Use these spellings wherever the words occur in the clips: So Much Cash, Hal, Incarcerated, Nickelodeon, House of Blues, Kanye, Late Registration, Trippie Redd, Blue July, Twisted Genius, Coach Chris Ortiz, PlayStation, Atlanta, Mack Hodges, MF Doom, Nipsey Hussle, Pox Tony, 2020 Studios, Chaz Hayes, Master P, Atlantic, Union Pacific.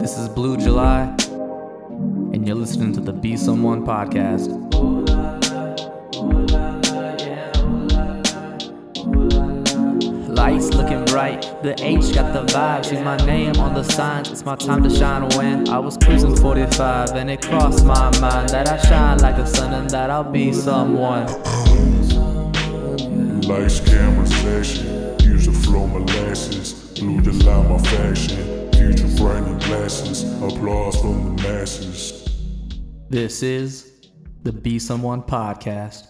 This is Blue July, and you're listening to the Be Someone Podcast. Lights looking bright, the H got the vibe. See my name on the signs, it's my time to shine. When I was cruising 45 and it crossed my mind that I shine like a sun and that I'll be someone. Lights, camera, section, use the flow molasses, Blue July my fashion, future brightening glasses, applause from the masses. This is the Be Someone Podcast.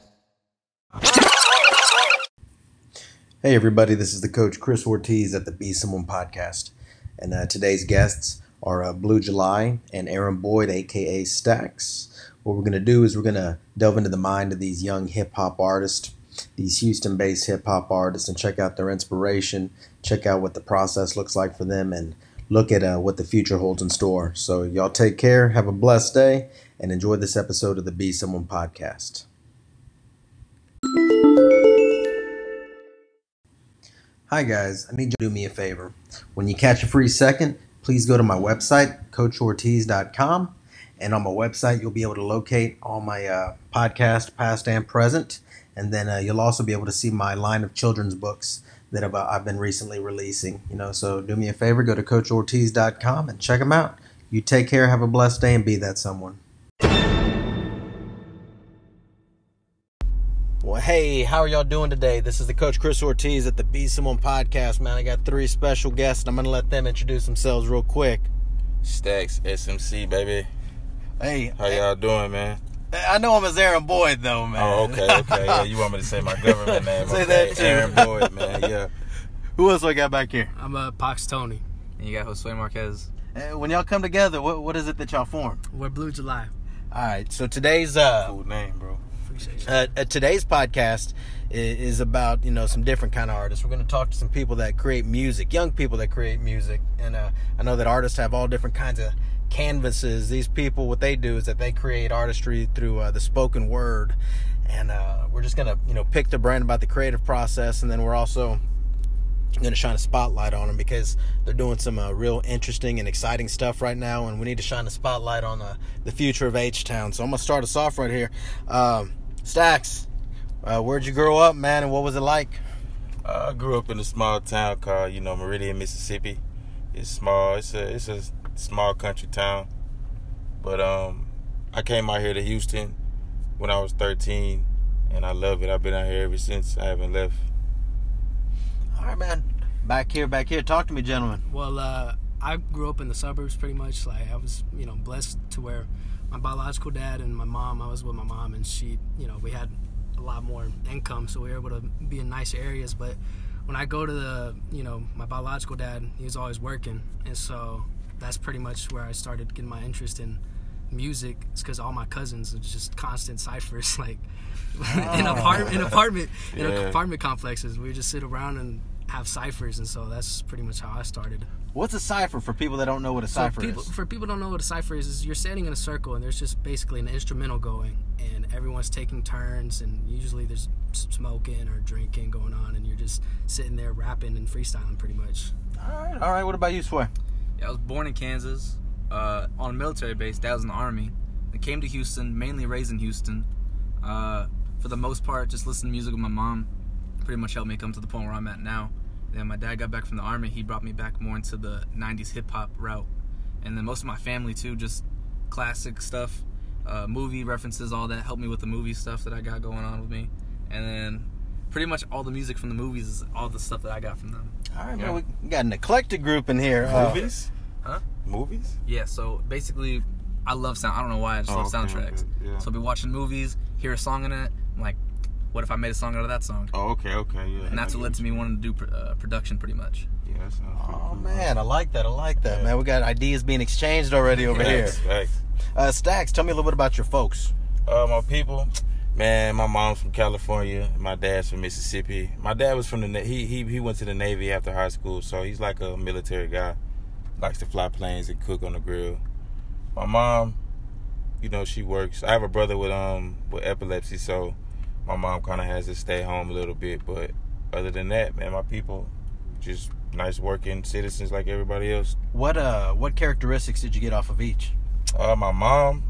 Hey everybody, this is the Coach Chris Ortiz at the Be Someone Podcast, and today's guests are Blue July and Aaron Boyd, aka $tackz. What we're going to do is we're going to delve into the mind of these young hip-hop artists, these Houston-based hip-hop artists, and check out their inspiration, check out what the process looks like for them, and look at what the future holds in store. So y'all take care, have a blessed day, and enjoy this episode of the Be Someone Podcast. Hi guys, I need you to do me a favor. When you catch a free second, please go to my website, coachortiz.com, and on my website you'll be able to locate all my podcasts, past and present, and then you'll also be able to see my line of children's books that I've been recently releasing. You know, so do me a favor, go to coachortiz.com and check them out. You take care, have a blessed day, and be that someone. Well, hey, how are y'all doing today? This is the Coach Chris Ortiz at the Be Someone Podcast, man. I got three special guests, and I'm going to let them introduce themselves real quick. $tackz, SMC, baby. Hey. How y'all doing, man? I know him as Aaron Boyd, though, man. Oh, okay. Yeah, you want me to say my government name. Say okay. That, too. Aaron Boyd, man, yeah. Who else do I got back here? I'm Pox Tony. And you got Josue Marquez. Hey, when y'all come together, what is it that y'all form? We're Blue July. All right, so today's... cool name, bro. Today's podcast is about, you know, some different kind of artists. We're going to talk to some people that create music, young people that create music, and I know that artists have all different kinds of canvases. These people, what they do is that they create artistry through the spoken word, and we're just going to, you know, pick their brain about the creative process, and then we're also going to shine a spotlight on them because they're doing some real interesting and exciting stuff right now, and we need to shine a spotlight on the future of H-Town. So I'm going to start us off right here. $tackz, where'd you grow up, man, and what was it like? I grew up in a small town called, you know, Meridian, Mississippi. It's small. It's a small country town. But I came out here to Houston when I was 13, and I love it. I've been out here ever since. I haven't left. All right, man. Back here. Talk to me, gentlemen. Well, I grew up in the suburbs pretty much. Like, I was, you know, blessed to where... my biological dad and my mom, I was with my mom, and she, you know, we had a lot more income, so we were able to be in nicer areas. But when I go to the, you know, my biological dad, he was always working, and so that's pretty much where I started getting my interest in music. It's because all my cousins are just constant ciphers, like in apartment complexes. We would just sit around and have ciphers, and so that's pretty much how I started. What's a cipher for people that don't know what a cipher is? For people who don't know what a cipher is you're standing in a circle and there's just basically an instrumental going, and everyone's taking turns, and usually there's smoking or drinking going on, and you're just sitting there rapping and freestyling pretty much. All right. What about you, Sway? Yeah, I was born in Kansas on a military base. Dad was in the Army. I came to Houston, mainly raised in Houston. For the most part, just listened to music with my mom. Pretty much helped me come to the point where I'm at now. Then my dad got back from the Army. He brought me back more into the 90s hip-hop route. And then most of my family, too, just classic stuff, movie references, all that. Helped me with the movie stuff that I got going on with me. And then pretty much all the music from the movies is all the stuff that I got from them. All right, man, we got an eclectic group in here. Movies? Huh? Movies? Yeah, so basically I love sound. I don't know why, I just love soundtracks. Yeah. So I'll be watching movies, hear a song in it, I'm like, what if I made a song out of that song? Oh, okay, yeah. And that's what led to me wanting to do production, pretty much. Yeah, that sounds cool. Oh, man, I like that, yeah. Man. We got ideas being exchanged already over here. $tackz, tell me a little bit about your folks. My people, man, my mom's from California. My dad's from Mississippi. My dad was from the... He went to the Navy after high school, so he's like a military guy. Likes to fly planes and cook on the grill. My mom, you know, she works. I have a brother with epilepsy, so... my mom kind of has to stay home a little bit, but other than that, man, my people just nice working citizens like everybody else. What characteristics did you get off of each? My mom.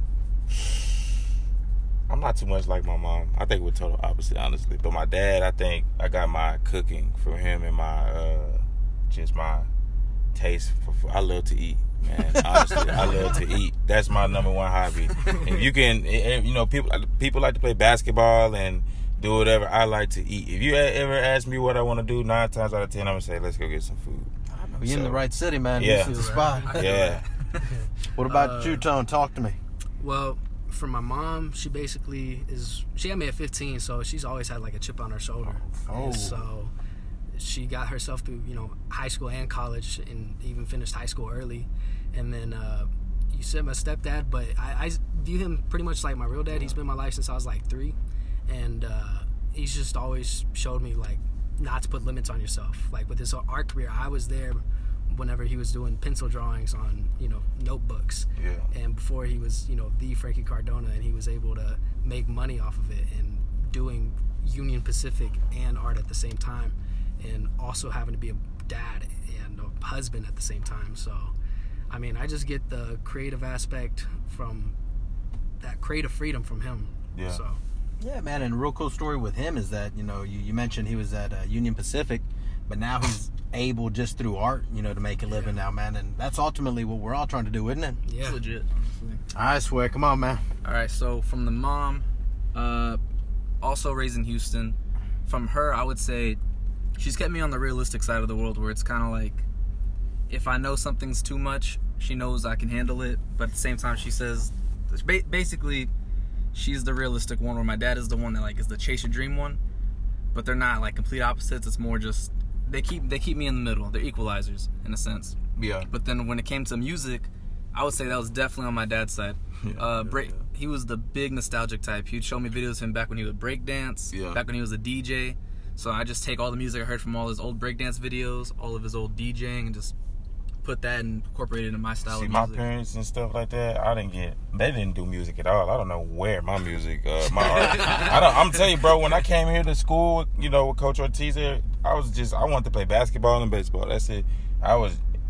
I'm not too much like my mom. I think we're total opposite, honestly. But my dad, I think I got my cooking from him and my just my taste for I love to eat. Man, honestly, I love to eat. That's my number one hobby. If you can, you know, people like to play basketball and do whatever. I like to eat. If you ever ask me what I want to do, 9 times out of 10, I'm gonna say, let's go get some food. You're in the right city, man. Yeah. This is the spot. Yeah. What about you, Tone? Talk to me. Well, from my mom, she basically is. She had me at 15, so she's always had like a chip on her shoulder. Oh. So she got herself through, you know, high school and college, and even finished high school early. And then you said my stepdad, but I view him pretty much like my real dad. He's been my life since I was like 3, and he's just always showed me like not to put limits on yourself. Like with his art career, I was there whenever he was doing pencil drawings on, you know, notebooks. Yeah. And before he was, you know, the Frankie Cardona, and he was able to make money off of it and doing Union Pacific and art at the same time, and also having to be a dad and a husband at the same time. So, I mean, I just get the creative aspect from that creative freedom from him. Yeah. So. Yeah, man, and a real cool story with him is that, you know, you mentioned he was at Union Pacific, but now he's able just through art, you know, to make a living now, man. And that's ultimately what we're all trying to do, isn't it? Yeah. It's legit. Honestly. I swear. Come on, man. All right, so from the mom, also raised in Houston, from her, I would say she's kept me on the realistic side of the world, where it's kind of like, if I know something's too much, she knows I can handle it. But at the same time, she says, basically, she's the realistic one, where my dad is the one that like is the chase your dream one. But they're not like complete opposites. It's more just they keep me in the middle. They're equalizers in a sense. Yeah. But then when it came to music, I would say that was definitely on my dad's side. Yeah, he was the big nostalgic type. He'd show me videos of him back when he would breakdance. Yeah. Back when he was a DJ. So I just take all the music I heard from all his old breakdance videos, all of his old DJing, and just put that and incorporate it into my style of music. My parents and stuff like that, they didn't do music at all. I don't know where my music, my art. I'm telling you, bro, when I came here to school, you know, with Coach Ortiz there, I wanted to play basketball and baseball. That's it. I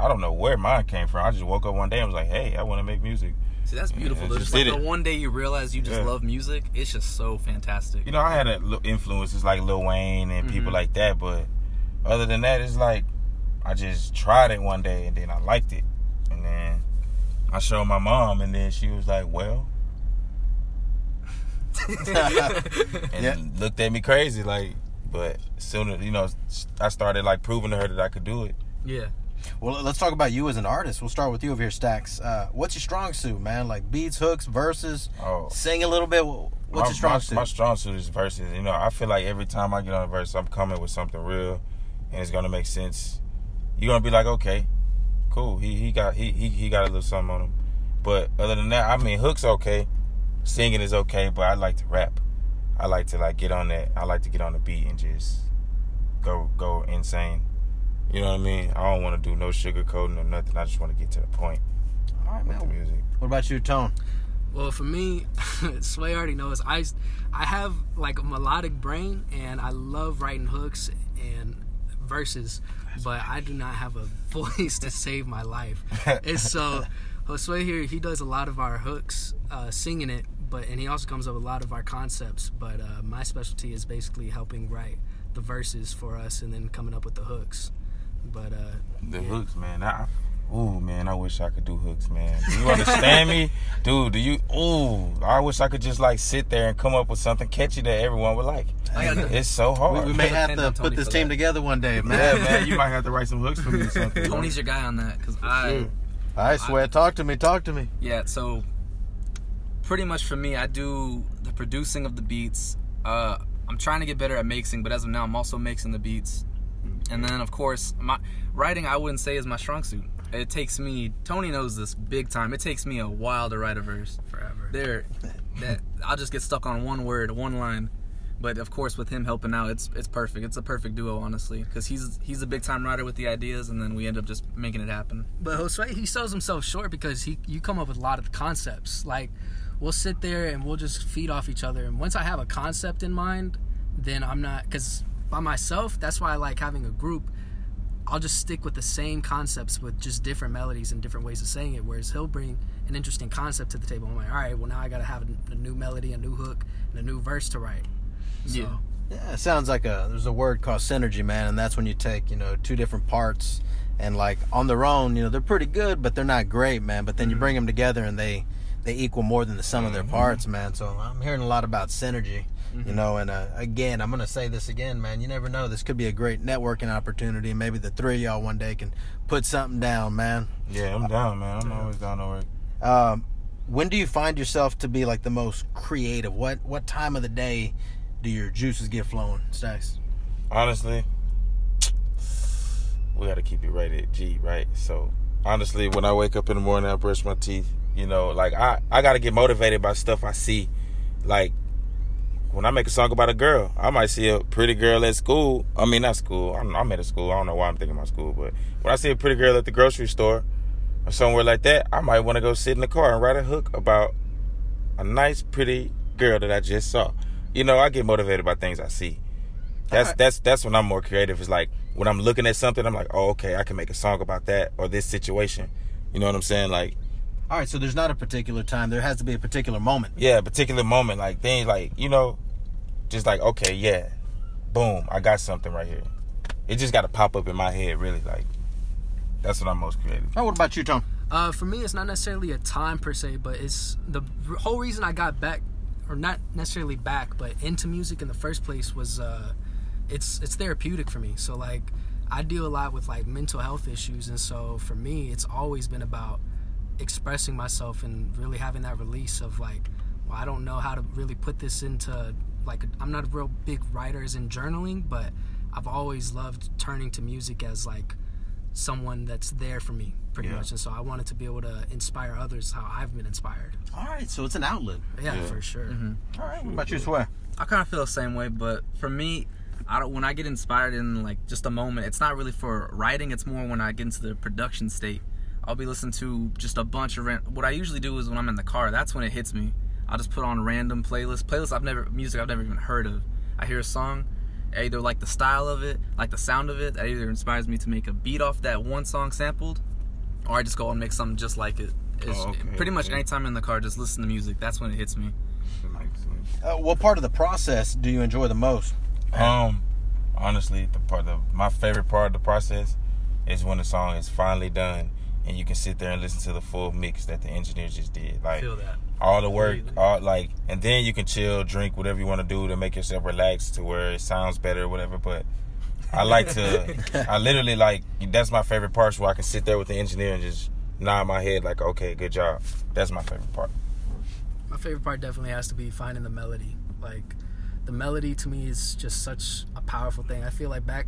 don't know where mine came from. I just woke up one day and was like, hey, I want to make music. See, that's beautiful. Yeah, just like the one day you realize you just love music, it's just so fantastic. You know, I had influences like Lil Wayne and people like that, but other than that, it's like I just tried it one day and then I liked it. And then I showed my mom and then she was like, well. And looked at me crazy, like, but sooner, you know, I started like proving to her that I could do it. Yeah. Well, let's talk about you as an artist. We'll start with you over here, Stacks. What's your strong suit, man? Like beats, hooks, verses, sing a little bit. What's your strong suit? My strong suit is verses. You know, I feel like every time I get on a verse, I'm coming with something real and it's going to make sense. You're going to be like, okay, cool. He got a little something on him. But other than that, I mean, hook's okay. Singing is okay, but I like to rap. I like to like get on that. I like to get on the beat and just go insane. You know what I mean? I don't want to do no sugarcoating or nothing. I just want to get to the point. All right, man. The music. What about you, Tone? Well, for me, Sway already knows. I have like a melodic brain, and I love writing hooks and verses, but I do not have a voice to save my life. And so Josue here, he does a lot of our hooks, singing it, and he also comes up with a lot of our concepts. But my specialty is basically helping write the verses for us and then coming up with the hooks. But hooks, man. Ooh, man, I wish I could do hooks, man. Do you understand me? Dude, do you... Ooh, I wish I could just, like, sit there and come up with something catchy that everyone would like. It's so hard. We may have to put this team together one day, man. Yeah, man, you might have to write some hooks for me or something. Tony's your guy on that, because I swear, talk to me. Yeah, so pretty much for me, I do the producing of the beats. I'm trying to get better at mixing, but as of now, I'm also mixing the beats. And then, of course, my writing, I wouldn't say, is my strong suit. It takes me, Tony knows this big time, it takes me a while to write a verse. Forever. I'll just get stuck on one word, one line. But, of course, with him helping out, it's perfect. It's a perfect duo, honestly, because he's a big-time writer with the ideas, and then we end up just making it happen. But Josue, he sells himself short because you come up with a lot of concepts. Like, we'll sit there and we'll just feed off each other. And once I have a concept in mind, then I'm not... Because by myself, that's why I like having a group. I'll just stick with the same concepts with just different melodies and different ways of saying it, whereas he'll bring an interesting concept to the table. I'm like, all right, well, now I got to have a new melody, a new hook, and a new verse to write. So, yeah, it sounds like there's a word called synergy, man, and that's when you take, two different parts and, on their own, they're pretty good, but they're not great, man, but then you bring them together and they equal more than the sum of their parts, man, so I'm hearing a lot about synergy. And again, I'm going to say this again, man, you never know. This could be a great networking opportunity. Maybe the three of y'all one day can put something down, man. Yeah, I'm down, man. I'm always down to work. When do you find yourself to be, the most creative? What time of the day do your juices get flowing, Stax? Honestly, we got to keep it right at G, right? So, honestly, when I wake up in the morning, I brush my teeth. I got to get motivated by stuff I see, when I make a song about a girl, I might see a pretty girl at school. I mean, not school. I'm at a school. I don't know why I'm thinking about school. But when I see a pretty girl at the grocery store or somewhere like that, I might want to go sit in the car and write a hook about a nice, pretty girl that I just saw. I get motivated by things I see. That's when I'm more creative. It's when I'm looking at something, I'm like, oh, okay, I can make a song about that or this situation. You know what I'm saying? All right, so there's not a particular time. There has to be a particular moment. Yeah, a particular moment. Things okay, yeah, boom, I got something right here. It just got to pop up in my head, really. That's what I'm most creative. Oh, what about you, Tom? For me, it's not necessarily a time per se, but it's the whole reason I got back, or not necessarily back, but into music in the first place was it's therapeutic for me. So, I deal a lot with, mental health issues, and so for me, it's always been about expressing myself and really having that release of I don't know how to really put this into I'm not a real big writer as in journaling, but I've always loved turning to music as someone that's there for me pretty much, and so I wanted to be able to inspire others how I've been inspired. All right, so it's an outlet. Yeah. For sure. All right, what about you, Swear? I kind of feel the same way, but for me, when I get inspired in just a moment, it's not really for writing. It's more when I get into the production state. I'll be listening to just a bunch of what I usually do is when I'm in the car. That's when it hits me. I'll just put on random playlists music I've never even heard of. I hear a song, I either like the style of it, like the sound of it, that either inspires me to make a beat off that one song sampled, or I just go and make something just like it. It's pretty much anytime in the car, just listen to music. That's when it hits me. What part of the process do you enjoy the most? Honestly, my favorite part of the process is when the song is finally done. And you can sit there and listen to the full mix that the engineer just did. Feel that. All the work, and then you can chill, drink, whatever you want to do to make yourself relax to where it sounds better or whatever. But I that's my favorite part, where I can sit there with the engineer and just nod my head okay, good job. That's my favorite part. My favorite part definitely has to be finding the melody. The melody to me is just such a powerful thing. I feel back...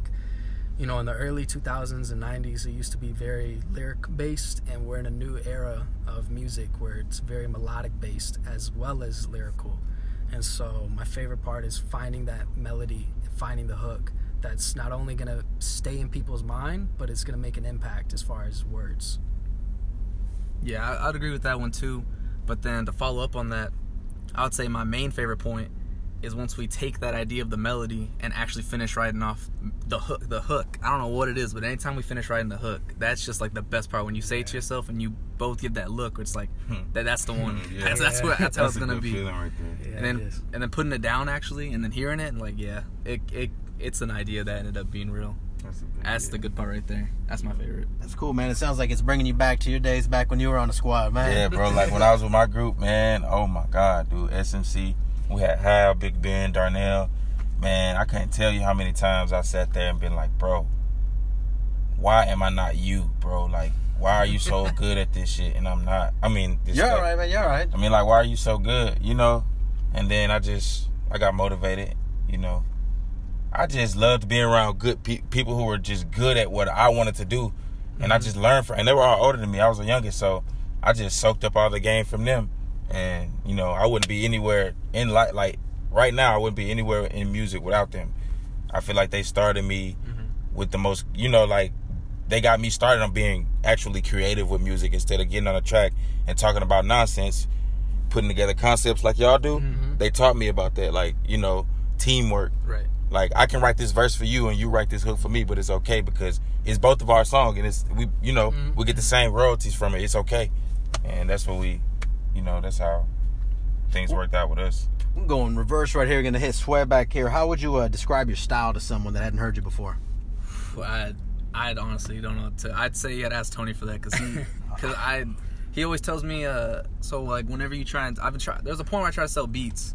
in the early 2000s and 90s, it used to be very lyric-based, and we're in a new era of music where it's very melodic-based as well as lyrical. And so my favorite part is finding that melody, finding the hook that's not only going to stay in people's mind, but it's going to make an impact as far as words. Yeah, I'd agree with that one too. But then to follow up on that, I would say my main favorite point is once we take that idea of the melody and actually finish writing off the hook. I don't know what it is, but anytime we finish writing the hook, that's just the best part. When you say it to yourself and you both give that look, it's that's the one. Yeah. That's how it's gonna be. Feeling right there. Yeah, and then putting it down actually, and then hearing it, it's an idea that ended up being real. That's the good part right there. That's my favorite. That's cool, man. It sounds like it's bringing you back to your days back when you were on the squad, man. Yeah, bro. When I was with my group, man. Oh my God, dude. SMC. We had Hal, Big Ben, Darnell. Man, I can't tell you how many times I sat there and been bro, why am I not you, bro? Why are you so good at this shit and I'm not? I mean, you're all right, man. You're all right. I mean, why are you so good? And then I got motivated. I just loved being around good people who were just good at what I wanted to do, and I just learned from. And they were all older than me. I was the youngest, so I just soaked up all the game from them. And, I wouldn't be anywhere in life. Right now, I wouldn't be anywhere in music without them. I feel they started me with the most, they got me started on being actually creative with music instead of getting on a track and talking about nonsense, putting together concepts like y'all do. They taught me about that, teamwork. Right. Like, I can write this verse for you and you write this hook for me, but it's okay because it's both of our song and it's, we, you know, mm-hmm. we get the same royalties from it. It's okay. And that's what we, you know, that's how things worked out with us. I'm going reverse right here. We're going to hit swear back here. How would you describe your style to someone that hadn't heard you before? I honestly don't know. I'd say you had to ask Tony for that because he always tells me, so like whenever you try and, there's a point where I try to sell beats.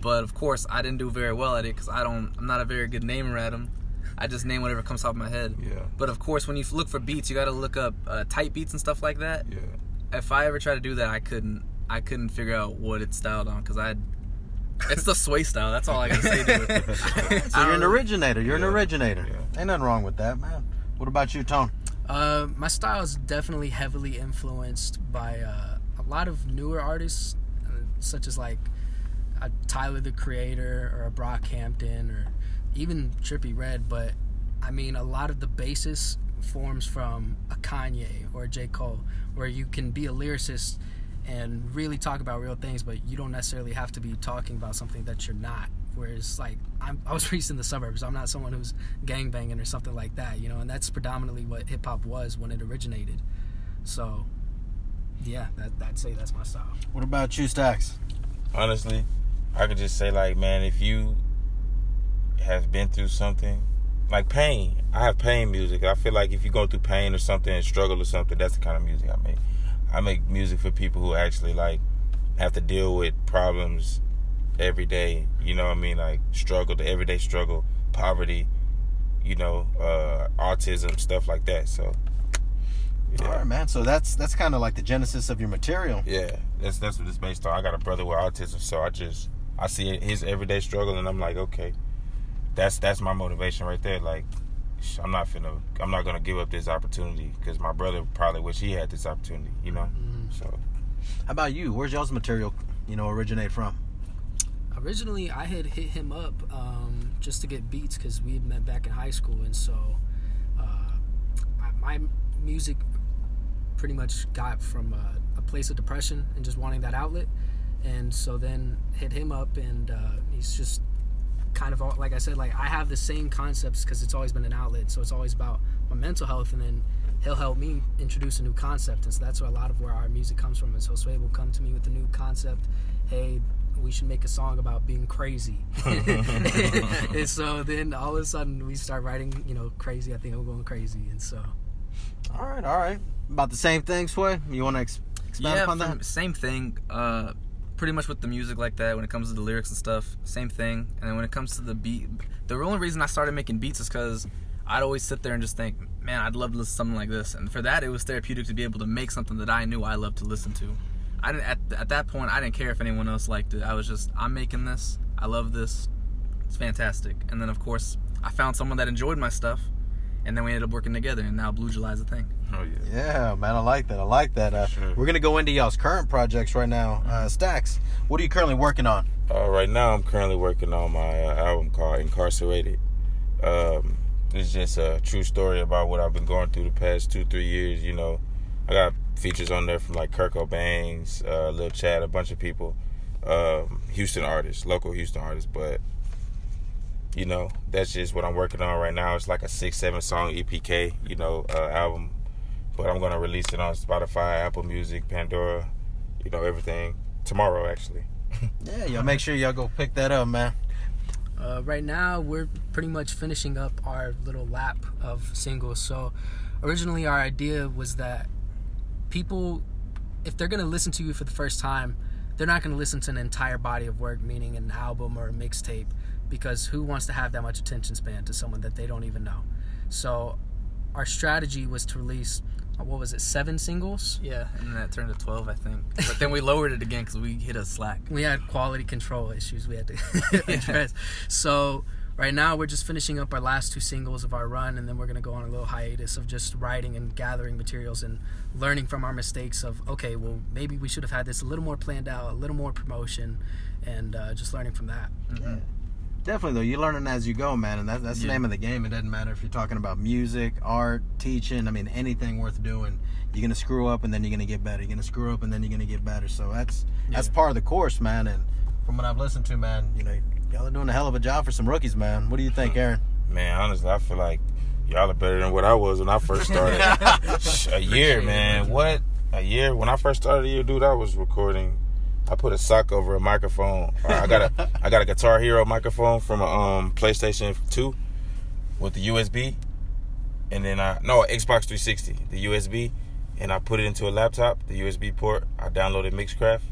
But, of course, I didn't do very well at it because I'm not a very good namer at them. I just name whatever comes off my head. Yeah. But, of course, when you look for beats, you got to look up type beats and stuff like that. Yeah. If I ever tried to do that, I couldn't figure out what it's styled on because it's the Sway style. That's all I got to say to it. So you're an originator. You're an originator. Yeah. Ain't nothing wrong with that, man. What about you, Tone? My style is definitely heavily influenced by a lot of newer artists, such as, like, a Tyler the Creator or a Brockhampton or even Trippie Redd, but I mean a lot of the basis forms from a Kanye or a J. Cole, where you can be a lyricist and really talk about real things, but you don't necessarily have to be talking about something that you're not. Whereas like I was raised in the suburbs, I'm not someone who's gangbanging or something like that, you know, and that's predominantly what hip hop was when it originated. So yeah, I'd say that's my style. What about you, Stax? Honestly, I could just say, like, man, if you have been through something, like pain. I have pain music. I feel like if you go through pain or something and struggle or something, that's the kind of music I make. I make music for people who actually, like, have to deal with problems every day. You know what I mean? Like, struggle, the everyday struggle, poverty, you know, autism, stuff like that. So, yeah. All right, man. So that's kind of like the genesis of your material. Yeah, that's what it's based on. I got a brother with autism, so I see his everyday struggle, and I'm like, okay, that's my motivation right there. Like, I'm not gonna give up this opportunity because my brother probably wish he had this opportunity, you know. Mm-hmm. So, how about you? Where's y'all's material, you know, originate from? Originally, I had hit him up just to get beats because we had met back in high school, and so my music pretty much got from a place of depression and just wanting that outlet. And so then hit him up, and he's just kind of, like I said, like I have the same concepts because it's always been an outlet. So it's always about my mental health, and then he'll help me introduce a new concept. And so that's where a lot of where our music comes from. And so Sway will come to me with a new concept. Hey, we should make a song about being crazy. And so then all of a sudden we start writing, you know, crazy. I think I'm going crazy. And so. All right. About the same thing, Sway? You want to expand upon that? Same thing. Pretty much with the music like that, when it comes to the lyrics and stuff, same thing. And then when it comes to the beat, the only reason I started making beats is because I'd always sit there and just think, man, I'd love to listen to something like this. And for that, it was therapeutic to be able to make something that I knew I loved to listen to. I didn't at that point, I didn't care if anyone else liked it. I was just, I'm making this. I love this. It's fantastic. And then, of course, I found someone that enjoyed my stuff. And then we ended up working together, and now Blue July is a thing. Oh, yeah. Yeah, man, I like that. Sure. We're going to go into y'all's current projects right now. Stax, what are you currently working on? Right now, I'm currently working on my album called Incarcerated. It's just a true story about what I've been going through the past 2-3 years, you know. I got features on there from, like, Kirko Bangz, Lil Chad, a bunch of people, local Houston artists, but... You know, that's just what I'm working on right now. It's like a 6-7 song EPK, you know, album. But I'm going to release it on Spotify, Apple Music, Pandora, you know, everything. Tomorrow, actually. Yeah, y'all make sure y'all go pick that up, man. Right now, we're pretty much finishing up our little lap of singles. So, originally our idea was that people, if they're going to listen to you for the first time, they're not going to listen to an entire body of work, meaning an album or a mixtape. Because who wants to have that much attention span to someone that they don't even know? So our strategy was to release, 7 singles? Yeah, and then that turned to 12, I think. But then we lowered it again because we hit a slack. We had quality control issues we had to address. So right now we're just finishing up our last 2 singles of our run, and then we're going to go on a little hiatus of just writing and gathering materials and learning from our mistakes of, okay, well, maybe we should have had this a little more planned out, a little more promotion, and just learning from that. Mm-hmm. Yeah. Definitely, though. You're learning as you go, man, and that's the name of the game. It doesn't matter if you're talking about music, art, teaching. I mean, anything worth doing. You're going to screw up, and then you're going to get better. You're going to screw up, and then you're going to get better. So that's part of the course, man, and from what I've listened to, man, you know, y'all are doing a hell of a job for some rookies, man. What do you think, Aaron? Man, honestly, I feel like y'all are better than what I was when I first started. A year, man. When I first started a year, dude, I was recording. I put a sock over a microphone. I got a Guitar Hero microphone from a PlayStation 2 with the USB. And then Xbox 360, the USB. And I put it into a laptop, the USB port. I downloaded Mixcraft,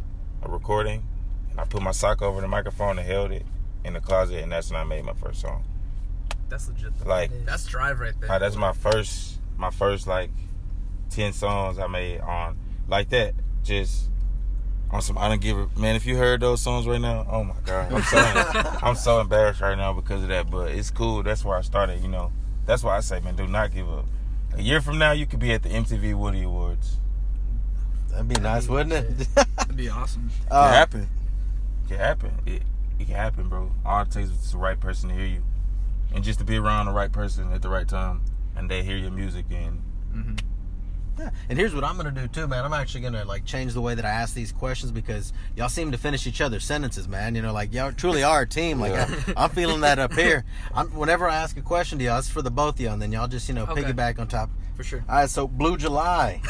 a recording. And I put my sock over the microphone and held it in the closet. And that's when I made my first song. That's legit. Like, that's drive right there. That's my first like 10 songs I made on like that. Just on some, I don't give a, man, if you heard those songs right now, oh my God. I'm so embarrassed right now because of that, but it's cool. That's where I started, you know. That's why I say, man, do not give up. A year from now, you could be at the MTV Woody Awards. That'd be nice, wouldn't it? That'd be awesome. It can happen. It can happen, bro. All it takes is the right person to hear you. And just to be around the right person at the right time, and they hear your music. And yeah. And here's what I'm going to do too, man. I'm actually going to like change the way that I ask these questions, because y'all seem to finish each other's sentences, man. You know, like y'all truly are a team. Like, yeah. I'm feeling that up here. Whenever I ask a question to y'all, it's for the both of y'all, and then y'all just, you know, piggyback on top. For sure. All right, so Blue July.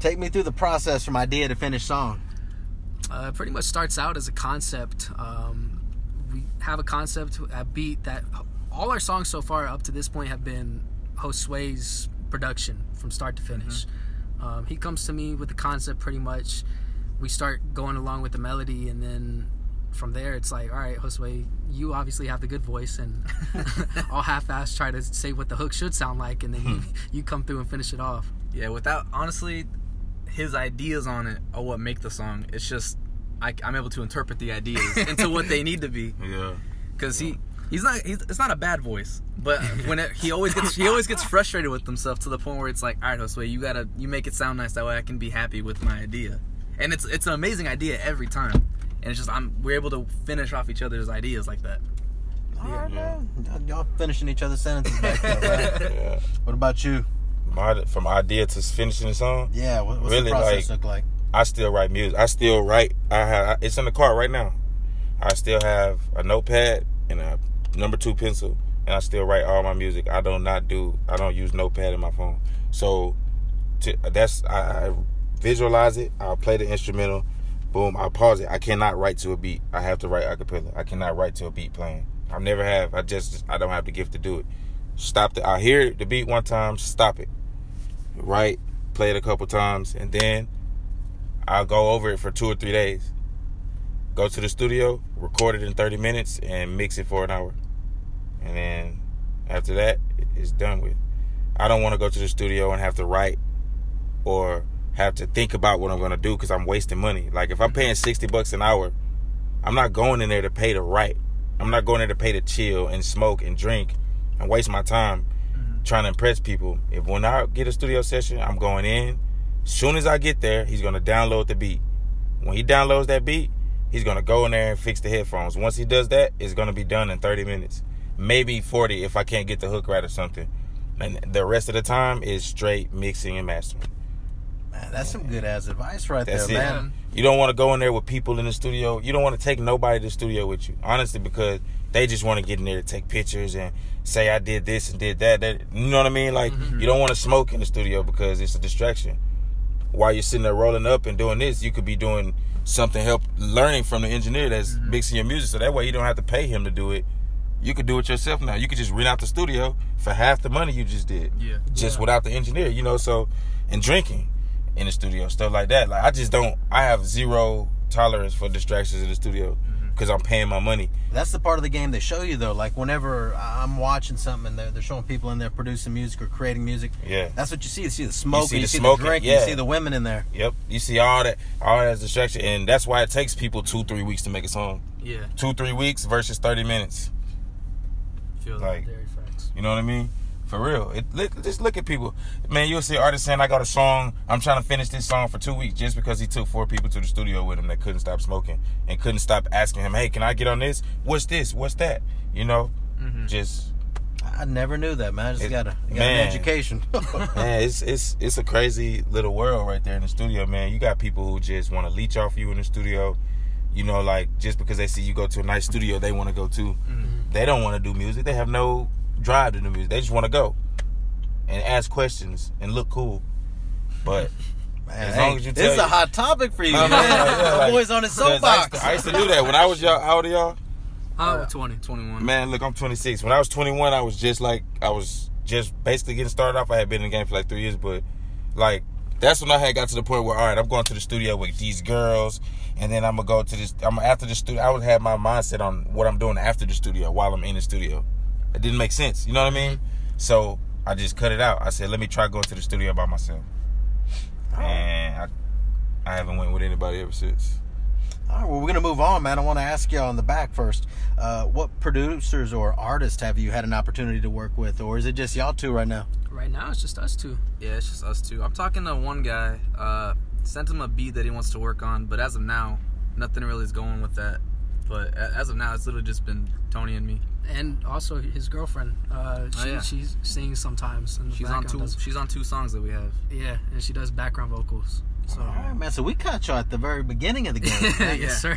Take me through the process from idea to finished song. Pretty much starts out as a concept. We have a concept, a beat that all our songs so far up to this point have been Josue's production from start to finish. He comes to me with the concept pretty much. We start going along with the melody, and then from there it's like, all right, Josue, you obviously have the good voice, and I'll half-ass try to say what the hook should sound like, and then you come through and finish it off. Yeah, without, honestly, his ideas on it are what make the song. It's just I'm able to interpret the ideas into what they need to be. Yeah, because it's not a bad voice, but when he always gets frustrated with himself to the point where it's like, all right, Josue, you make it sound nice, that way I can be happy with my idea. And it's an amazing idea every time, and it's just we're able to finish off each other's ideas like that. All right, man. Y'all finishing each other's sentences back there, right? Yeah. What about you? From idea to finishing the song. Yeah. What's really the process look like? I still write music. It's in the car right now. I still have a notepad and a #2 pencil, and I still write all my music. I don't use notepad in my phone. So I visualize it. I'll play the instrumental. Boom. I'll pause it. I cannot write to a beat. I have to write a cappella. I cannot write to a beat playing. I never have. I don't have the gift to do it. I hear the beat one time, stop it. Write, play it a couple times, and then I'll go over it for 2 or 3 days, go to the studio, record it in 30 minutes, and mix it for an hour. And then after that, it's done with. I don't want to go to the studio and have to write or have to think about what I'm going to do, because I'm wasting money. Like, if I'm paying $60 an hour, I'm not going in there to pay to write. I'm not going there to pay to chill and smoke and drink and waste my time trying to impress people. When I get a studio session, I'm going in. Soon as I get there, he's going to download the beat. When he downloads that beat, he's going to go in there and fix the headphones. Once he does that, it's going to be done in 30 minutes. Maybe 40 if I can't get the hook right or something. And the rest of the time is straight mixing and mastering. Man, that's some good-ass advice right there, man. You don't want to go in there with people in the studio. You don't want to take nobody to the studio with you, honestly, because they just want to get in there to take pictures and say I did this and did that. You know what I mean? Like, you don't want to smoke in the studio because it's a distraction. While you're sitting there rolling up and doing this, you could be doing something, learning from the engineer that's mixing your music, so that way you don't have to pay him to do it. You could do it yourself now. You could just rent out the studio for half the money you just did. Yeah. Just without the engineer, you know, so, and drinking in the studio, stuff like that. Like, I have zero tolerance for distractions in the studio because I'm paying my money. That's the part of the game they show you, though. Like, whenever I'm watching something and they're showing people in there producing music or creating music, that's what you see. You see the smoke, you see the drink, you see the women in there. Yep. You see all that distraction, and that's why it takes people 2-3 weeks to make a song. Yeah. 2-3 weeks versus 30 minutes. Feel like, you know what I mean? For real. Just look at people. Man, you'll see artists saying, I got a song, I'm trying to finish this song for 2 weeks, just because he took 4 people to the studio with him that couldn't stop smoking and couldn't stop asking him, hey, can I get on this? What's this? What's that? You know? I never knew that, man. I just got an education. Man, it's a crazy little world right there in the studio, man. You got people who just want to leech off you in the studio. You know, like, just because they see you go to a nice studio, they want to go too. Mm-hmm. They don't want to do music. They have no drive to do music. They just want to go and ask questions and look cool. But man, as long as you tell this is a hot topic for you. No, man. Like, boys on the soapbox. I used to do that when I was y'all. How old are y'all? I'm 20, 21. Man, look, I'm 26. When I was 21, I was just basically getting started off. I had been in the game for like 3 years, but like that's when I had got to the point where, all right, I'm going to the studio with these girls, and then I'm gonna go to this. I'm after the studio. I would have my mindset on what I'm doing after the studio while I'm in the studio. It didn't make sense. You know what I mean? So I just cut it out. I said, let me try going to the studio by myself, and I haven't went with anybody ever since. All right, well, we're going to move on, man. I want to ask y'all in the back first. What producers or artists have you had an opportunity to work with, or is it just y'all two right now? Right now, it's just us two. Yeah, it's just us two. I'm talking to one guy. Sent him a beat that he wants to work on, but as of now, nothing really is going with that. But as of now, it's literally just been Tony and me. And also his girlfriend. She sings sometimes. In the background. She's on two songs that we have. Yeah, and she does background vocals. So. All right, man. So we caught y'all at the very beginning of the game. Yes, sir.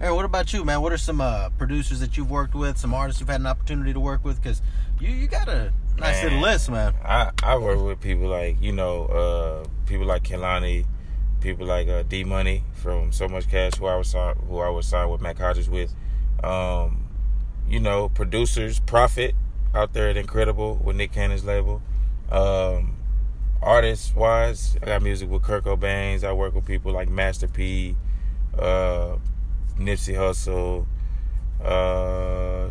Hey, what about you, man? What are some producers that you've worked with? Some artists you've had an opportunity to work with? Because you got a nice little list, man. I work with people like, people like Kehlani, people like D Money from So Much Cash, who I was signed with Mack Hodges with. Producers, Prophet out there at Incredible with Nick Cannon's label. Artist-wise, I got music with Kirko Bangz. I work with people like Master P, Nipsey Hussle,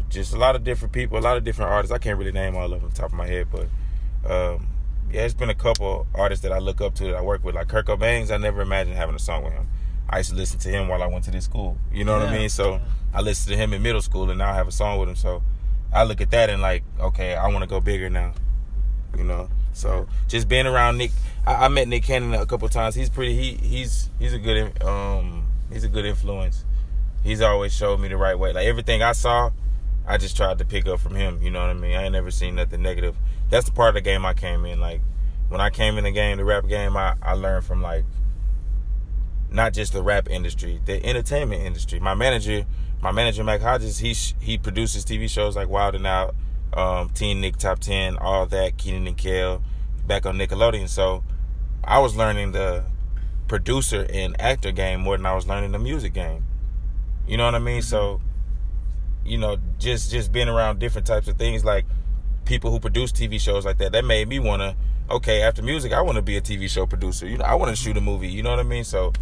just a lot of different people, a lot of different artists. I can't really name all of them off the top of my head, but it's been a couple artists that I look up to that I work with. Like Kirko Bangz, I never imagined having a song with him. I used to listen to him while I went to this school. You know what I mean? So I listened to him in middle school, and now I have a song with him. So I look at that and like, okay, I want to go bigger now, you know? So just being around Nick, I met Nick Cannon a couple times. He's pretty. He's a good influence. He's always showed me the right way. Like everything I saw, I just tried to pick up from him. You know what I mean? I ain't never seen nothing negative. That's the part of the game I came in. Like when I came in the game, the rap game, I learned from like not just the rap industry, the entertainment industry. My manager Mack Hodges, he produces TV shows like Wild 'N Out. Teen Nick Top 10, all that, Keenan and Kel, back on Nickelodeon. So I was learning the producer and actor game more than I was learning the music game. You know what I mean? So, just being around different types of things, like people who produce TV shows like that made me want to, after music, I want to be a TV show producer. I want to shoot a movie. You know what I mean? So,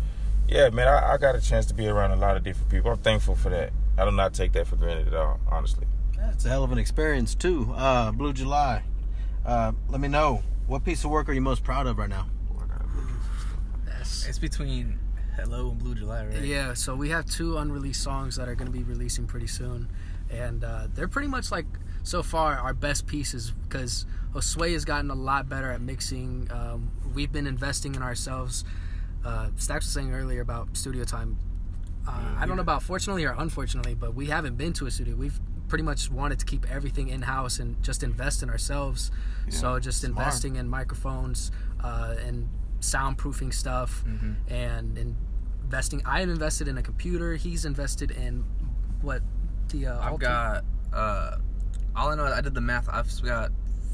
yeah, man, I got a chance to be around a lot of different people. I'm thankful for that. I do not take that for granted at all, honestly. It's a hell of an experience too. Blue July. Let me know, what piece of work are you most proud of right now? It's between Hello and Blue July, right? Yeah, so we have two unreleased songs that are going to be releasing pretty soon. And they're pretty much like, so far, our best pieces, because Josue has gotten a lot better at mixing. We've been investing in ourselves. Stax was saying earlier about studio time. I don't know about fortunately or unfortunately, but we haven't been to a studio. We've pretty much wanted to keep everything in-house and just invest in ourselves. Yeah, so just smart. Investing in microphones and soundproofing stuff, and investing. I have invested in a computer. He's invested in what the I've got all I know, I did the math. I've got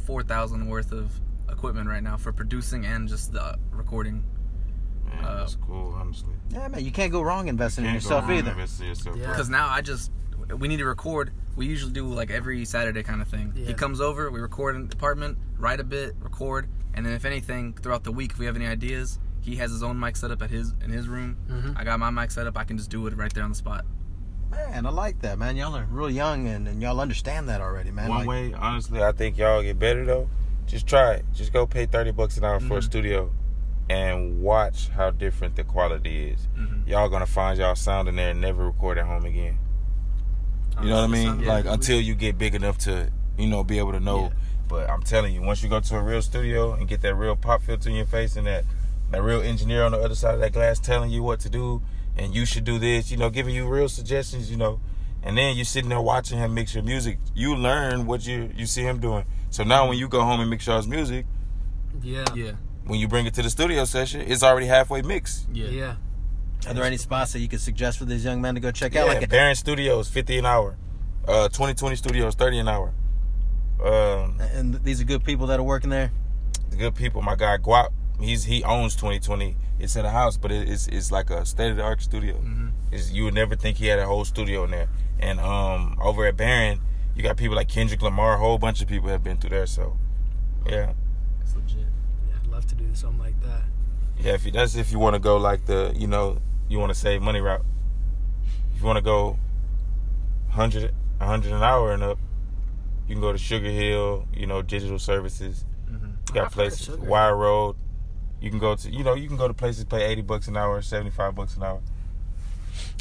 $4,000 worth of equipment right now for producing and just the recording. Man, that's cool, honestly. Yeah, man, you can't go wrong investing in yourself either. Because now we need to record. We usually do like every Saturday kind of thing. Yeah. He comes over, we record in the apartment, write a bit, record, and then if anything throughout the week, if we have any ideas, he has his own mic set up in his room. Mm-hmm. I got my mic set up. I can just do it right there on the spot. Man, I like that, man. Y'all are real young and y'all understand that already, man. One way, honestly, I think y'all get better though. Just try it. Just go pay $30 an hour for a studio and watch how different the quality is. Mm-hmm. Y'all gonna find y'all sound in there and never record at home again. You know what I mean? Yeah, like, until you get big enough to, be able to know. Yeah. But I'm telling you, once you go to a real studio and get that real pop filter in your face and that real engineer on the other side of that glass telling you what to do and you should do this, giving you real suggestions, and then you're sitting there watching him mix your music, you learn what you see him doing. So now when you go home and mix y'all's music, when you bring it to the studio session, it's already halfway mixed. Yeah. Are there any spots that you could suggest for these young men to go check out? Like Barron Studios, $50 an hour. 2020 Studios, $30 an hour. And these are good people that are working there. Good people. My guy Guap, he owns 2020. It's in a house, but it's like a state of the art studio. Mm-hmm. You would never think he had a whole studio in there. And over at Barron, you got people like Kendrick Lamar. A whole bunch of people have been through there. So, yeah, that's legit. Yeah, I'd love to do something like that. Yeah, that's if you want to go like the, you know, you want to save money route. If you want to go 100 an hour and up, you can go to Sugar Hill, you know, digital services. Mm-hmm. You got places, Wire Road. You can go to, you know, you can go to places, pay $80 an hour, $75 an hour. All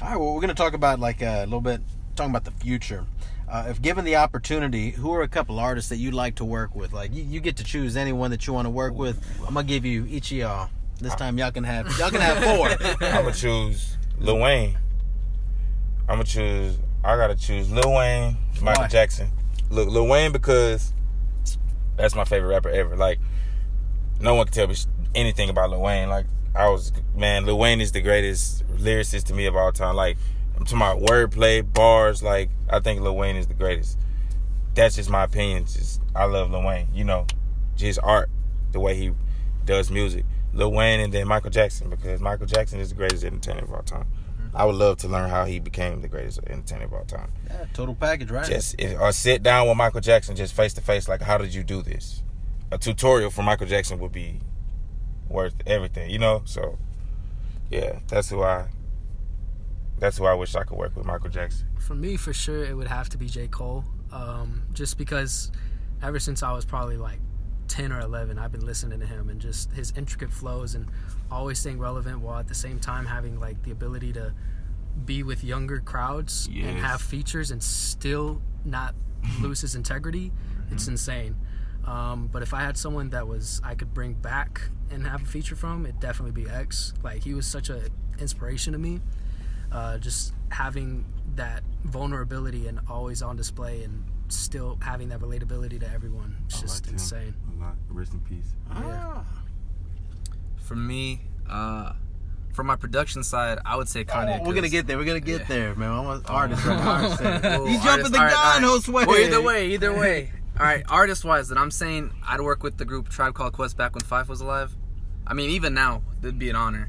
right, well, we're going to talk about like a little bit, talking about the future. If given the opportunity, who are a couple artists that you'd like to work with? Like, you get to choose anyone that you want to work with. I'm going to give you each of y'all. This time y'all can have four. I'm going to choose Lil Wayne. I got to choose Lil Wayne, Michael Jackson. Look, Lil Wayne, because that's my favorite rapper ever. Like, no one can tell me anything about Lil Wayne. Like, Lil Wayne is the greatest lyricist to me of all time. Like, I'm talking about wordplay, bars. Like, I think Lil Wayne is the greatest. That's just my opinion. I love Lil Wayne. You know, his art, the way he does music. Lil Wayne and then Michael Jackson, because Michael Jackson is the greatest entertainer of all time. Mm-hmm. I would love to learn how he became the greatest entertainer of all time. Yeah, total package, right? Or sit down with Michael Jackson, just face to face. Like, how did you do this? A tutorial for Michael Jackson would be worth everything, you know? So, yeah, that's who I wish I could work with, Michael Jackson. For me, for sure, it would have to be J. Cole. Just because ever since I was probably like 10 or 11, I've been listening to him and just his intricate flows and always staying relevant while at the same time having like the ability to be with younger crowds and have features and still not lose his integrity. Mm-hmm. It's insane. But if I had someone that I could bring back and have a feature from, it'd definitely be X. Like, he was such an inspiration to me. Just having that vulnerability and always on display and still having that relatability to everyone. It's just insane. Rest in peace. Yeah. For me, from my production side, I would say Kanye. We're going to get there. There, man. I'm an artist. He's jumping the gun, Josue. Well, either way. All right, artist-wise, that I'm saying I'd work with the group Tribe Called Quest back when Fife was alive. I mean, even now, it'd be an honor.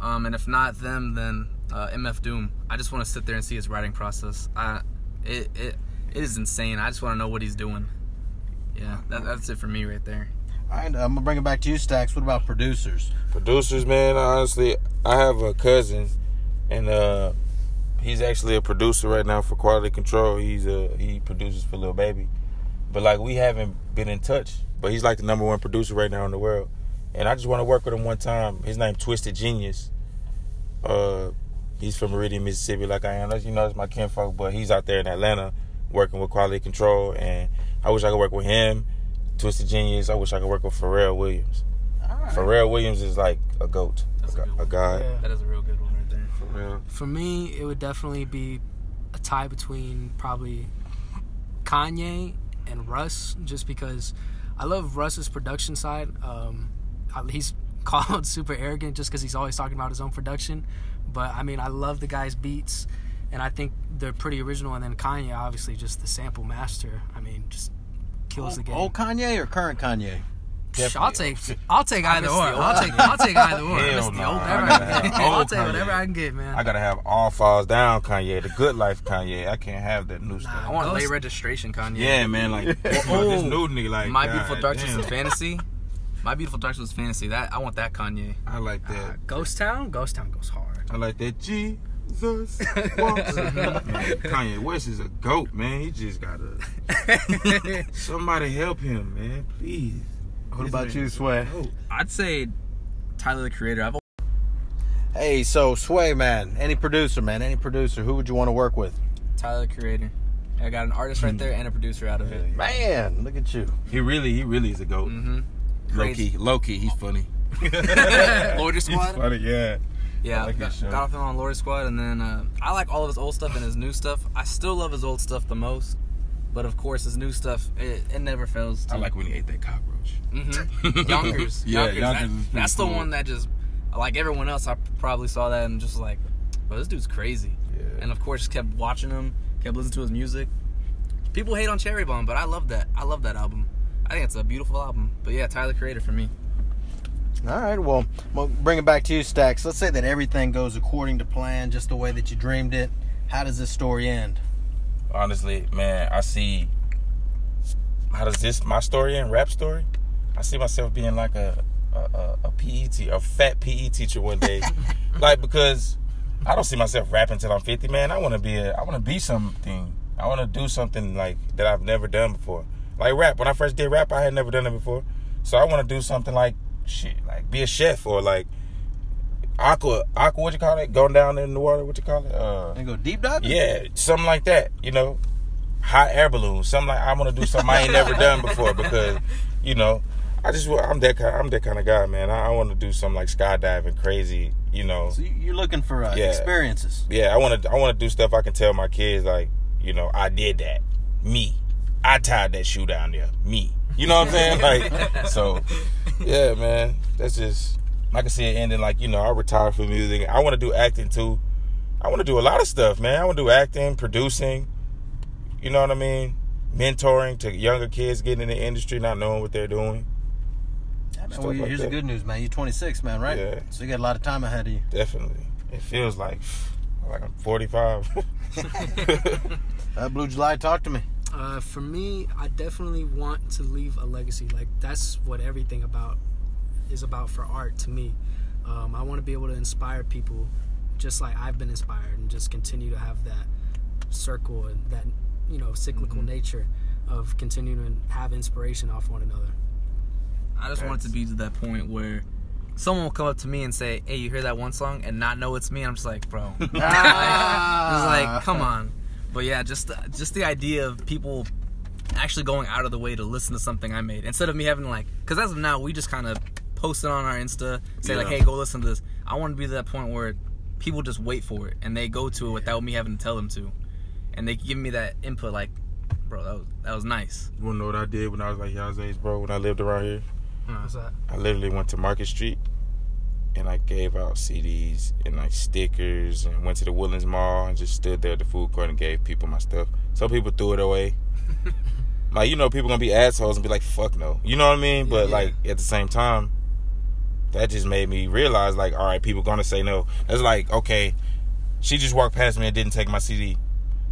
And if not them, then MF Doom. I just want to sit there and see his writing process. It is insane. I just want to know what he's doing. Yeah, that's it for me right there. All right, I'm going to bring it back to you, Stax. What about producers? Producers, man, honestly, I have a cousin, and he's actually a producer right now for Quality Control. He produces for Lil Baby. But, like, we haven't been in touch. But he's, like, the number one producer right now in the world. And I just want to work with him one time. His name Twisted Genius. He's from Meridian, Mississippi, like I am. You know, it's my kinfolk, but he's out there in Atlanta working with Quality Control, and I wish I could work with him, Twisted Genius. I wish I could work with Pharrell Williams. Right. Pharrell Williams is like a goat, a god. Yeah. That is a real good one right there. For real. For me, it would definitely be a tie between probably Kanye and Russ, just because I love Russ's production side. He's called super arrogant just because he's always talking about his own production, but I mean, I love the guy's beats. And I think they're pretty original. And then Kanye, obviously, just the sample master. I mean, just kills the game. Old Kanye or current Kanye? I'll take either or. I'll take either or. I'll take whatever I can get, man. I gotta have All Falls Down Kanye, the good life Kanye. I can't have that new stuff. I want late registration Kanye. Yeah, man. Like this nudity, like My Beautiful Dark Twisted Fantasy. My Beautiful Dark Twisted Fantasy. I want that Kanye. I like that. Ghost Town goes hard. I like that G. Jesus walks. Kanye West is a goat, man. He just gotta somebody help him, man. Please. What about you, Sway? I'd say Tyler the Creator. Hey, so Sway, man. Any producer, who would you want to work with? Tyler the Creator. I got an artist right there and a producer out of it. Man, look at you. He really is a goat. Mm-hmm. Low key, he's funny. Lordy Squad. Funny, yeah. Yeah, got off him on Lordy Squad, and then I like all of his old stuff and his new stuff. I still love his old stuff the most, but of course his new stuff, it never fails. I like when he ate that cockroach. Mm-hmm. Yonkers. That's the one that just Like everyone else, I probably saw that and just like, bro, this dude's crazy. Yeah. And of course, kept watching him, kept listening to his music. People hate on Cherry Bomb, but I love that. I love that album. I think it's a beautiful album. But yeah, Tyler the Creator for me. All right, well, we'll bring it back to you, Stax. Let's say that everything goes according to plan, just the way that you dreamed it. How does this story end? Honestly, man, I see... How does this, my story end, rap story? I see myself being like a PE, a fat PE teacher one day. Like, because I don't see myself rapping till I'm 50, man. I want to be something. I want to do something, like, that I've never done before. Like rap. When I first did rap, I had never done it before. So I want to do something like, shit, like be a chef or like aqua, what you call it? Going down in the water, what you call it? And go deep diving? Yeah, something like that, you know? Hot air balloon. Something like, I want to do something I ain't never done before because, you know, I'm that kind of guy, man. I want to do something like skydiving, crazy, you know. So you're looking for experiences. Yeah, I want to do stuff I can tell my kids, like, you know, I did that. Me. I tied that shoe down there. Me. You know what I'm saying? Like, so... Yeah, man. That's just, I can see it ending like, you know, I retired from music. I want to do acting too. I want to do a lot of stuff, man. I want to do acting, producing, you know what I mean? Mentoring to younger kids getting in the industry, not knowing what they're doing. Yeah, man, well, here's the good news, man. You're 26, man, right? Yeah. So you got a lot of time ahead of you. Definitely. It feels like I'm 45. Blue July, talk to me. For me, I definitely want to leave a legacy. Like, that's what everything is about for art to me. I want to be able to inspire people just like I've been inspired and just continue to have that circle and that, you know, cyclical nature of continuing to have inspiration off one another. I just want it to be to that point where someone will come up to me and say, hey, you hear that one song and not know it's me? And I'm just like, bro. It's like, come on. But yeah, just the idea of people actually going out of the way to listen to something I made. Instead of me having like, because as of now, we just kind of post it on our Insta, say like, hey, go listen to this. I want to be to that point where people just wait for it, and they go to it without me having to tell them to. And they give me that input like, bro, that was nice. You want to know what I did when I was like y'all's age, bro, when I lived around here? What's that? I literally went to Market Street, and I gave out CDs and like stickers and went to the Woodlands Mall and just stood there at the food court and gave people my stuff. Some people threw it away. Like, you know, people gonna be assholes and be like, fuck no. You know what I mean? But like at the same time, that just made me realize like, all right, people gonna say no. That's like, okay, she just walked past me and didn't take my CD.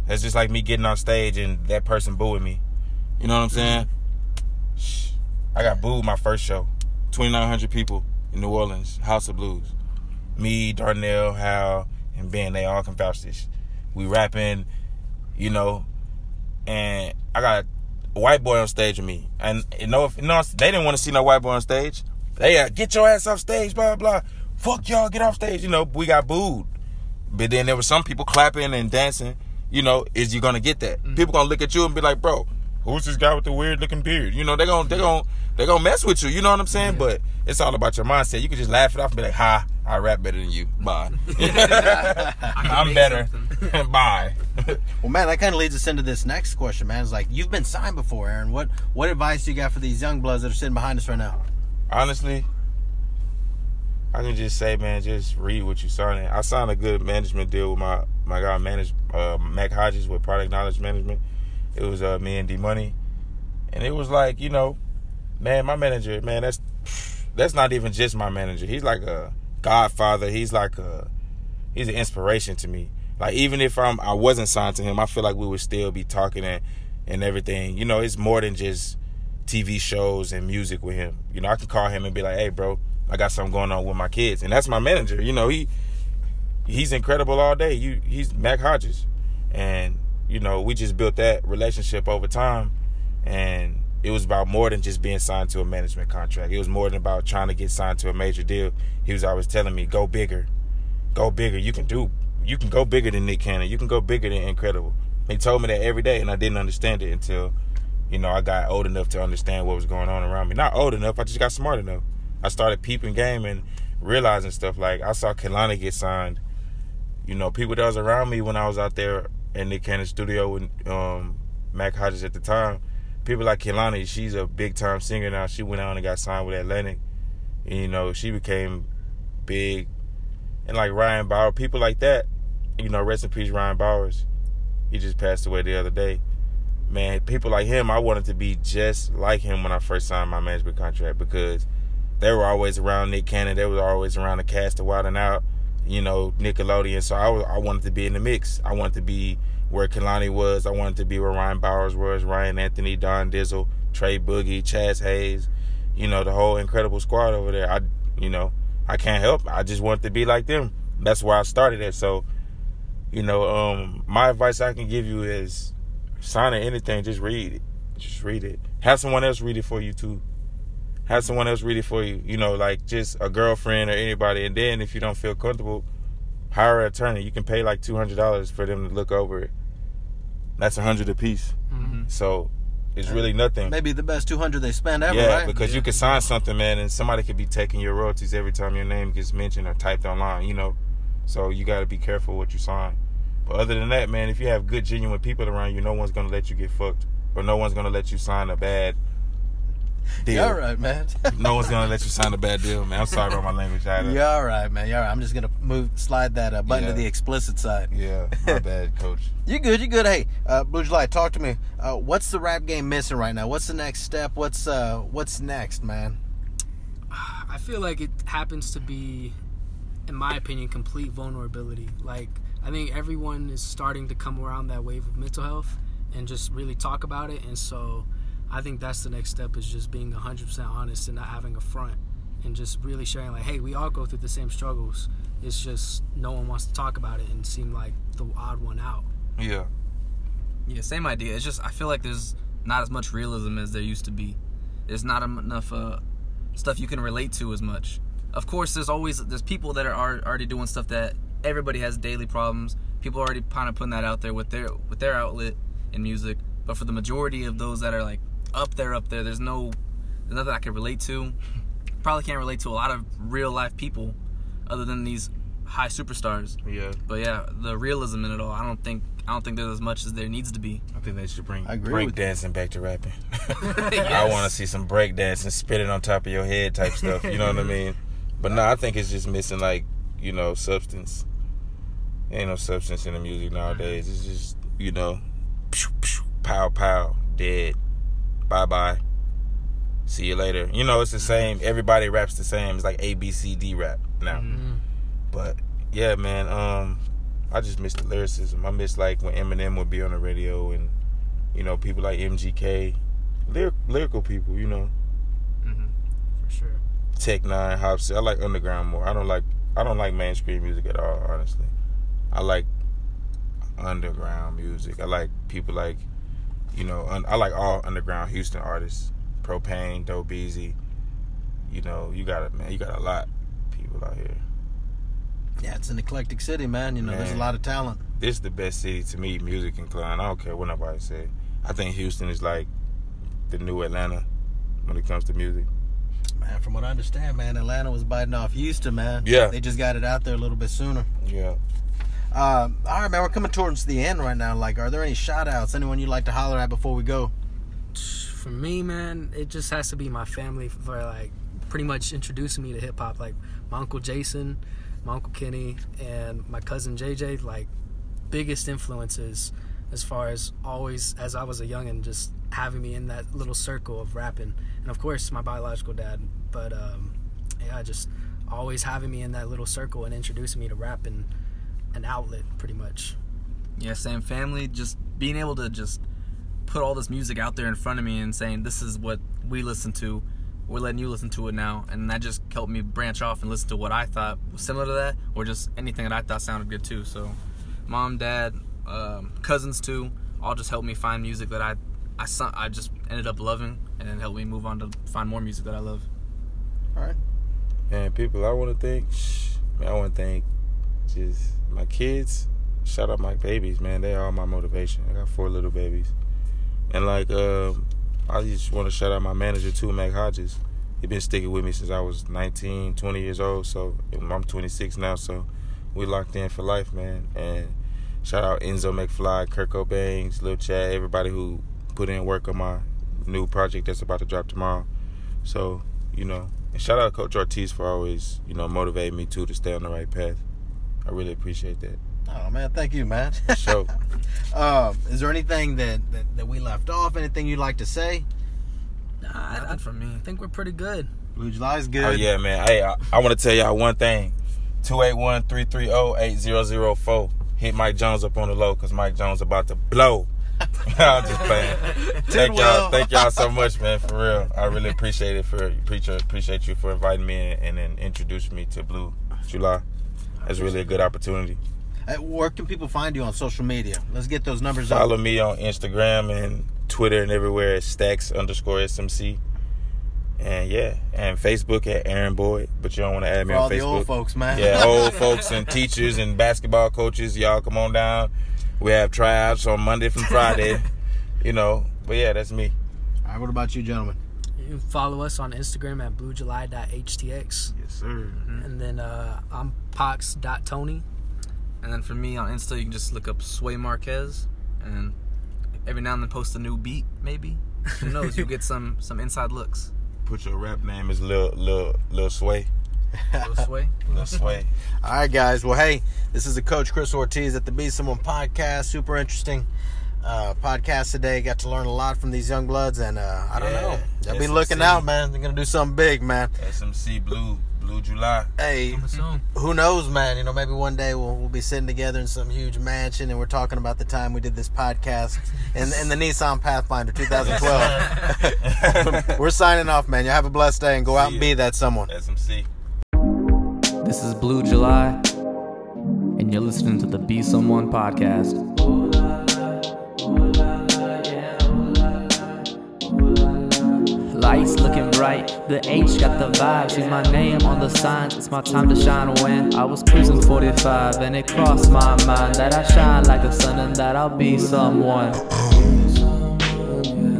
That's just like me getting on stage and that person booing me. You know what I'm saying? I got booed my first show. 2,900 people. In New Orleans, House of Blues. Me, Darnell, Hal, and Ben, they all can vouch this. We rapping, you know, and I got a white boy on stage with me. And, you know, they didn't want to see no white boy on stage. They, get your ass off stage, blah, blah. Fuck y'all, get off stage. You know, we got booed. But then there was some people clapping and dancing. You know, is you going to get that? Mm-hmm. People going to look at you and be like, bro, who's this guy with the weird looking beard? You know, they're gonna mess with you, you know what I'm saying? Yeah. But it's all about your mindset. You can just laugh it off and be like, ha, I rap better than you. Bye. I'm better. Bye. Well, man, that kind of leads us into this next question, man. It's like, you've been signed before, Aaron. What advice do you got for these young bloods that are sitting behind us right now? Honestly, I can just say, man, just read what you signing. I signed a good management deal with my guy, Mack Hodges with Product Knowledge Management. It was me and D Money. And it was like, you know, man, my manager, man, that's not even just my manager. He's like a godfather. He's an inspiration to me. Like, even if I wasn't signed to him, I feel like we would still be talking and everything. You know, it's more than just TV shows and music with him. You know, I can call him and be like, hey, bro, I got something going on with my kids. And that's my manager. You know, he's incredible all day. He's Mack Hodges. And, you know, we just built that relationship over time, and it was about more than just being signed to a management contract. It was more than about trying to get signed to a major deal. He was always telling me, go bigger. Go bigger. You can go bigger than Nick Cannon. You can go bigger than Incredible. He told me that every day, and I didn't understand it until, you know, I got old enough to understand what was going on around me. Not old enough. I just got smart enough. I started peeping game and realizing stuff. Like, I saw Kehlani get signed. You know, people that was around me when I was out there in Nick Cannon's studio with Mack Hodges at the time, people like Kehlani, she's a big-time singer now. She went out and got signed with Atlantic. And, you know, she became Big, and like Ryan Bowers, people like that. You know, rest in peace, Ryan Bowers. He just passed away the other day. Man, people like him, I wanted to be just like him when I first signed my management contract, because they were always around Nick Cannon. They were always around the cast of Wild 'N Out, you know, Nickelodeon. So I wanted to be in the mix. I wanted to be where Kehlani was. I wanted to be where Ryan Bowers was, Ryan Anthony, Don Dizzle, Trey Boogie, Chaz Hayes, you know, the whole Incredible squad over there. I can't help. I just wanted to be like them. That's why I started it. So, you know, my advice I can give you is, signing anything, just read it. Just read it. Have someone else read it for you, too. Have someone else read it for you. You know, like just a girlfriend or anybody. And then if you don't feel comfortable, hire an attorney. You can pay like $200 for them to look over it. That's $100 a piece. Mm-hmm. So it's really nothing. Maybe the best $200 they spend ever, right? Because you can sign something, man, and somebody could be taking your royalties every time your name gets mentioned or typed online, you know. So you got to be careful what you sign. But other than that, man, if you have good, genuine people around you, no one's going to let you get fucked, or no one's going to let you sign a bad deal. You're all right, man. No one's going to let you sign a bad deal, man. I'm sorry about my language. You're all right, man. You're all right. I'm just going to slide that button to the explicit side. Yeah, my bad, coach. You good. Hey, Blue July, talk to me. What's the rap game missing right now? What's the next step? What's next, man? I feel like it happens to be, in my opinion, complete vulnerability. Like, I think everyone is starting to come around that wave of mental health and just really talk about it. And so I think that's the next step, is just being 100% honest and not having a front, and just really sharing, like, hey, we all go through the same struggles. It's just no one wants to talk about it and seem like the odd one out. Yeah. Yeah, same idea. It's just, I feel like there's not as much realism as there used to be. There's not enough stuff you can relate to as much. Of course, there's people that are already doing stuff that everybody has daily problems. People are already kind of putting that out there with their outlet in music. But for the majority of those that are like up there, there's nothing I can relate to. Probably can't relate to a lot of real life people, other than these high superstars. Yeah. But yeah, the realism in it all, I don't think there's as much as there needs to be. I think they should bring breakdancing back to rapping. Yes. I want to see some breakdancing, spit it on top of your head type stuff. You know what I mean? But no, I think it's just missing, like, you know, substance. Ain't no substance in the music nowadays. It's just, you know, pew, pew, pow, pow, dead, bye-bye, see you later. You know, it's the same. Everybody raps the same. It's like A, B, C, D rap now. Mm-hmm. But, yeah, man, I just miss the lyricism. I miss, like, when Eminem would be on the radio and, you know, people like MGK, lyrical people, you know. Mm-hmm. For sure. Tech Nine, Hopsy. I like underground more. I don't like mainstream music at all, honestly. I like underground music. I like people like, you know, I like all underground Houston artists. Propane, Dope Easy. You know, you got a lot of people out here. Yeah, it's an eclectic city, man. You know, man, there's a lot of talent. This is the best city to me, music inclined. I don't care what nobody said. I think Houston is like the new Atlanta when it comes to music. Man, from what I understand, man, Atlanta was biting off Houston, man. Yeah. They just got it out there a little bit sooner. Yeah. All right, man, we're coming towards the end right now. Like, are there any shout-outs, anyone you'd like to holler at before we go? For me, man, it just has to be my family for, like, pretty much introducing me to hip-hop. Like, my Uncle Jason, my Uncle Kenny, and my cousin JJ, like, biggest influences as far as always, as I was a youngin', just having me in that little circle of rapping. And, of course, my biological dad. But, yeah, just always having me in that little circle and introducing me to rapping. An outlet, pretty much. Yeah, same family. Just being able to just put all this music out there in front of me and saying, this is what we listen to. We're letting you listen to it now. And that just helped me branch off and listen to what I thought was similar to that, or just anything that I thought sounded good too. So mom, dad, cousins too, all just helped me find music that I just ended up loving, and then helped me move on to find more music that I love. All right. And people, I want to thank just my kids. Shout out my babies, man. They are my motivation. I got 4 little babies. And like, I just want to shout out my manager too, Mack Hodges. He been sticking with me since I was 19, 20 years old. So I'm 26 now, so we locked in for life, man. And shout out Enzo McFly, Kirko Bangz, Lil Chad, everybody who put in work on my new project that's about to drop tomorrow. So, you know, And shout out to Coach Ortiz for always, you know, motivating me too to stay on the right path. I really appreciate that. Oh man, thank you, man. For sure. Is there anything that we left off? Anything you'd like to say? Nah, nothing from me. I think we're pretty good. Blue July is good. Oh yeah, man. Hey, I want to tell y'all one thing. 281-330-8004. Hit Mike Jones up on the low, cause Mike Jones about to blow. I'm just playing. Thank y'all so much, man. For real, I really appreciate it. Appreciate you for inviting me and then introducing me to Blue July. That's really a good opportunity. Where can people find you on social media? Let's get those numbers up. Follow me on Instagram and Twitter and everywhere at @tackz_SMC. And yeah, and Facebook at Aaron Boyd. But you don't want to add me on Facebook. All the old folks, man. Yeah, old folks and teachers and basketball coaches. Y'all come on down. We have tryouts on Monday from Friday. You know, but yeah, that's me. All right, what about you, gentlemen? You can follow us on Instagram at bluejuly.htx. Yes, sir. Mm-hmm. And then I'm pox.tony. And then for me on Insta, you can just look up Josue Marquez. And every now and then post a new beat, maybe. Who knows? You'll get some inside looks. Put your rap name is Lil Sway. Lil Sway. All right, guys. Well, hey, this is the Coach Chris Ortiz at the Be Someone Podcast. Super interesting podcast today. Got to learn a lot from these young bloods, and I don't know. They'll be looking out, man. They're going to do something big, man. SMC Blue July. Hey, who knows, man? You know, maybe one day we'll be sitting together in some huge mansion and we're talking about the time we did this podcast in the Nissan Pathfinder 2012. We're signing off, man. Y'all have a blessed day and go out and be that someone. SMC. This is Blue July, and you're listening to the Be Someone Podcast. Lights looking bright, the H got the vibe. She's my name on the signs, it's my time to shine. When I was cruising 45 and it crossed my mind that I shine like the sun and that I'll be someone.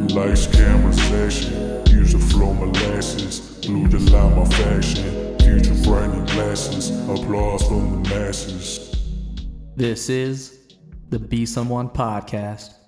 Lights, camera, fashion, use a flow molasses. Blue July, my fashion, future brightening glasses. Applause from the masses. This is the Be Someone Podcast.